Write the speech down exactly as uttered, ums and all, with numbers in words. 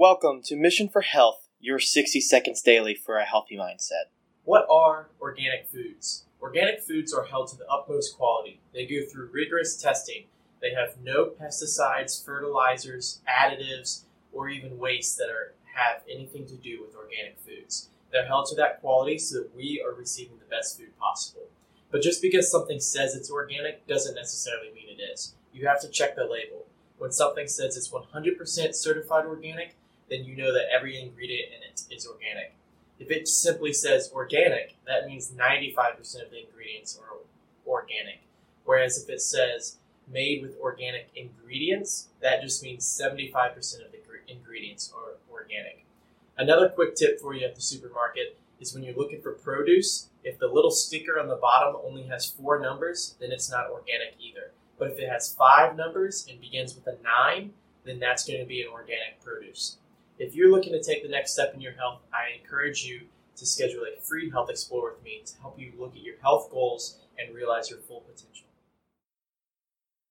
Welcome to Mission for Health, your sixty seconds daily for a healthy mindset. What are organic foods? Organic foods are held to the utmost quality. They go through rigorous testing. They have no pesticides, fertilizers, additives, or even wastes that are, have anything to do with organic foods. They're held to that quality so that we are receiving the best food possible. But just because something says it's organic doesn't necessarily mean it is. You have to check the label. When something says it's one hundred percent certified organic, then you know that every ingredient in it is organic. If it simply says organic, that means ninety-five percent of the ingredients are organic. Whereas if it says made with organic ingredients, that just means seventy-five percent of the ingredients are organic. Another quick tip for you at the supermarket is when you're looking for produce, if the little sticker on the bottom only has four numbers, then it's not organic either. But if it has five numbers and begins with a nine, then that's going to be an organic produce. If you're looking to take the next step in your health, I encourage you to schedule a free health explore with me to help you look at your health goals and realize your full potential.